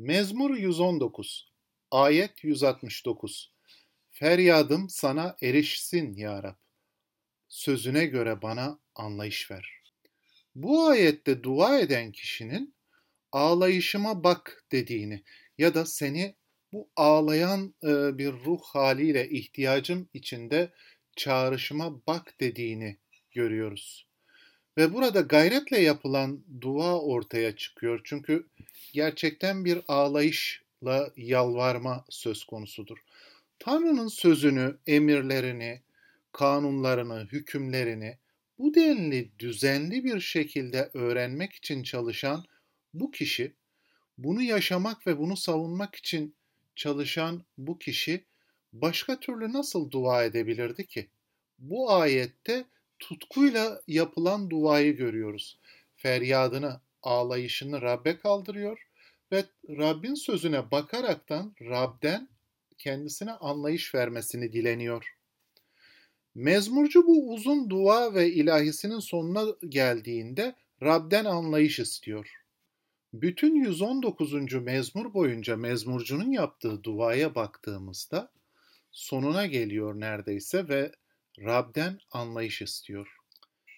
Mezmur 119, ayet 169. Feryadım sana erişsin ya Rab. Sözüne göre bana anlayış ver. Bu ayette dua eden kişinin ağlayışıma bak dediğini ya da seni bu ağlayan bir ruh haliyle ihtiyacım içinde çağrışıma bak dediğini görüyoruz. Ve burada gayretle yapılan dua ortaya çıkıyor. Çünkü gerçekten bir ağlayışla yalvarma söz konusudur. Tanrı'nın sözünü, emirlerini, kanunlarını, hükümlerini bu denli düzenli bir şekilde öğrenmek için çalışan bu kişi, bunu yaşamak ve bunu savunmak için çalışan bu kişi başka türlü nasıl dua edebilirdi ki? Bu ayette tutkuyla yapılan duayı görüyoruz. Feryadını, ağlayışını Rab'be kaldırıyor ve Rab'bin sözüne bakaraktan Rab'den kendisine anlayış vermesini dileniyor. Mezmurcu bu uzun dua ve ilahisinin sonuna geldiğinde Rab'den anlayış istiyor. Bütün 119. mezmur boyunca mezmurcunun yaptığı duaya baktığımızda sonuna geliyor neredeyse ve Rab'den anlayış istiyor.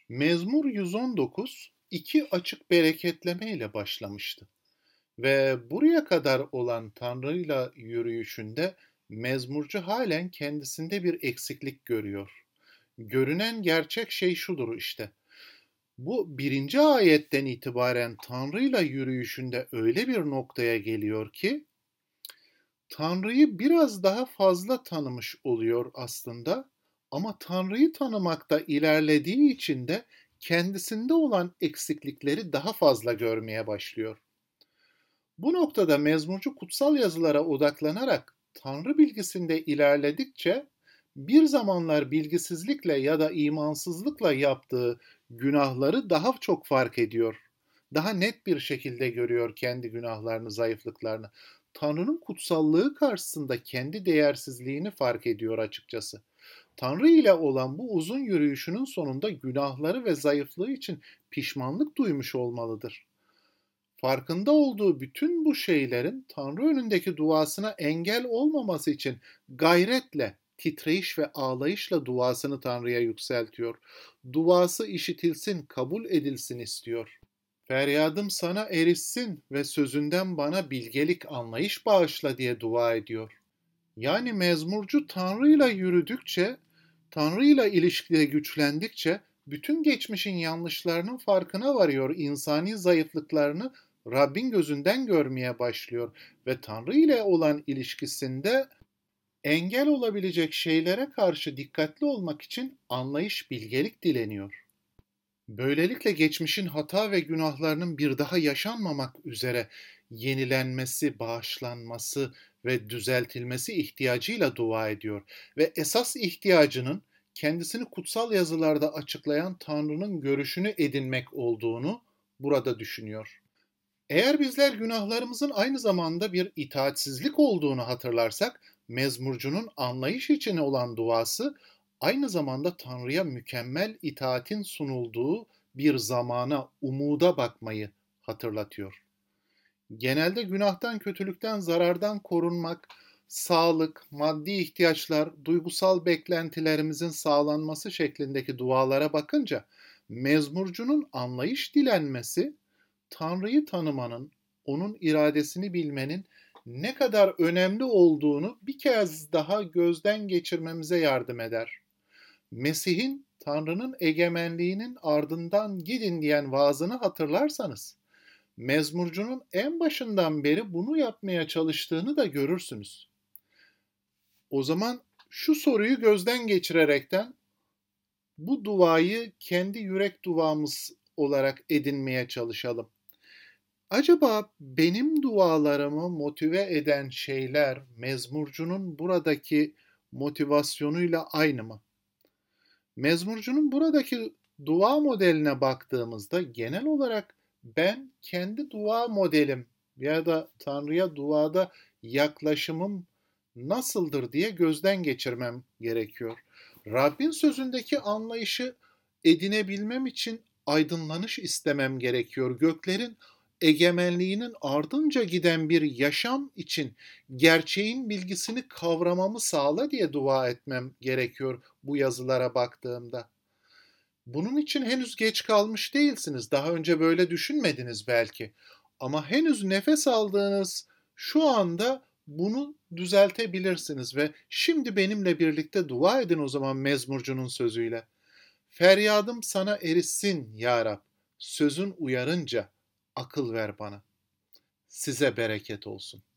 Mezmur 119 iki açık bereketleme ile başlamıştı. Ve buraya kadar olan Tanrı'yla yürüyüşünde mezmurcu halen kendisinde bir eksiklik görüyor. Görünen gerçek şey şudur işte. Bu birinci ayetten itibaren Tanrı'yla yürüyüşünde öyle bir noktaya geliyor ki Tanrı'yı biraz daha fazla tanımış oluyor aslında ama Tanrı'yı tanımakta ilerlediği için de kendisinde olan eksiklikleri daha fazla görmeye başlıyor. Bu noktada mezmurcu kutsal yazılara odaklanarak Tanrı bilgisinde ilerledikçe bir zamanlar bilgisizlikle ya da imansızlıkla yaptığı günahları daha çok fark ediyor. Daha net bir şekilde görüyor kendi günahlarını, zayıflıklarını. Tanrı'nın kutsallığı karşısında kendi değersizliğini fark ediyor açıkçası. Tanrı ile olan bu uzun yürüyüşünün sonunda günahları ve zayıflığı için pişmanlık duymuş olmalıdır. Farkında olduğu bütün bu şeylerin Tanrı önündeki duasına engel olmaması için gayretle, titreyiş ve ağlayışla duasını Tanrı'ya yükseltiyor. Duası işitilsin, kabul edilsin istiyor. Feryadım sana erişsin ve sözünden bana bilgelik, anlayış bağışla diye dua ediyor. Yani mezmurcu Tanrı'yla yürüdükçe, Tanrı'yla ilişkide güçlendikçe bütün geçmişin yanlışlarının farkına varıyor, insani zayıflıklarını Rabbin gözünden görmeye başlıyor ve Tanrı ile olan ilişkisinde engel olabilecek şeylere karşı dikkatli olmak için anlayış, bilgelik dileniyor. Böylelikle geçmişin hata ve günahlarının bir daha yaşanmamak üzere yenilenmesi, bağışlanması ve düzeltilmesi ihtiyacıyla dua ediyor. Ve esas ihtiyacının kendisini kutsal yazılarda açıklayan Tanrı'nın görüşünü edinmek olduğunu burada düşünüyor. Eğer bizler günahlarımızın aynı zamanda bir itaatsizlik olduğunu hatırlarsak, mezmurcunun anlayış için olan duası aynı zamanda Tanrı'ya mükemmel itaatin sunulduğu bir zamana, umuda bakmayı hatırlatıyor. Genelde günahtan, kötülükten, zarardan korunmak, sağlık, maddi ihtiyaçlar, duygusal beklentilerimizin sağlanması şeklindeki dualara bakınca mezmurcunun anlayış dilenmesi, Tanrı'yı tanımanın, onun iradesini bilmenin ne kadar önemli olduğunu bir kez daha gözden geçirmemize yardım eder. Mesih'in Tanrı'nın egemenliğinin ardından gidin diyen vaazını hatırlarsanız, mezmurcunun en başından beri bunu yapmaya çalıştığını da görürsünüz. O zaman şu soruyu gözden geçirerekten bu duayı kendi yürek duamız olarak edinmeye çalışalım. Acaba benim dualarımı motive eden şeyler mezmurcunun buradaki motivasyonuyla aynı mı? Mezmurcunun buradaki dua modeline baktığımızda genel olarak ben kendi dua modelim ya da Tanrı'ya duada yaklaşımım nasıldır diye gözden geçirmem gerekiyor. Rabbin sözündeki anlayışı edinebilmem için aydınlanış istemem gerekiyor. Göklerin egemenliğinin ardınca giden bir yaşam için gerçeğin bilgisini kavramamı sağla diye dua etmem gerekiyor bu yazılara baktığımda. Bunun için henüz geç kalmış değilsiniz. Daha önce böyle düşünmediniz belki. Ama henüz nefes aldığınız şu anda bunu düzeltebilirsiniz ve şimdi benimle birlikte dua edin o zaman mezmurcunun sözüyle. Feryadım sana erişsin ya Rab. Sözün uyarınca akıl ver bana. Size bereket olsun.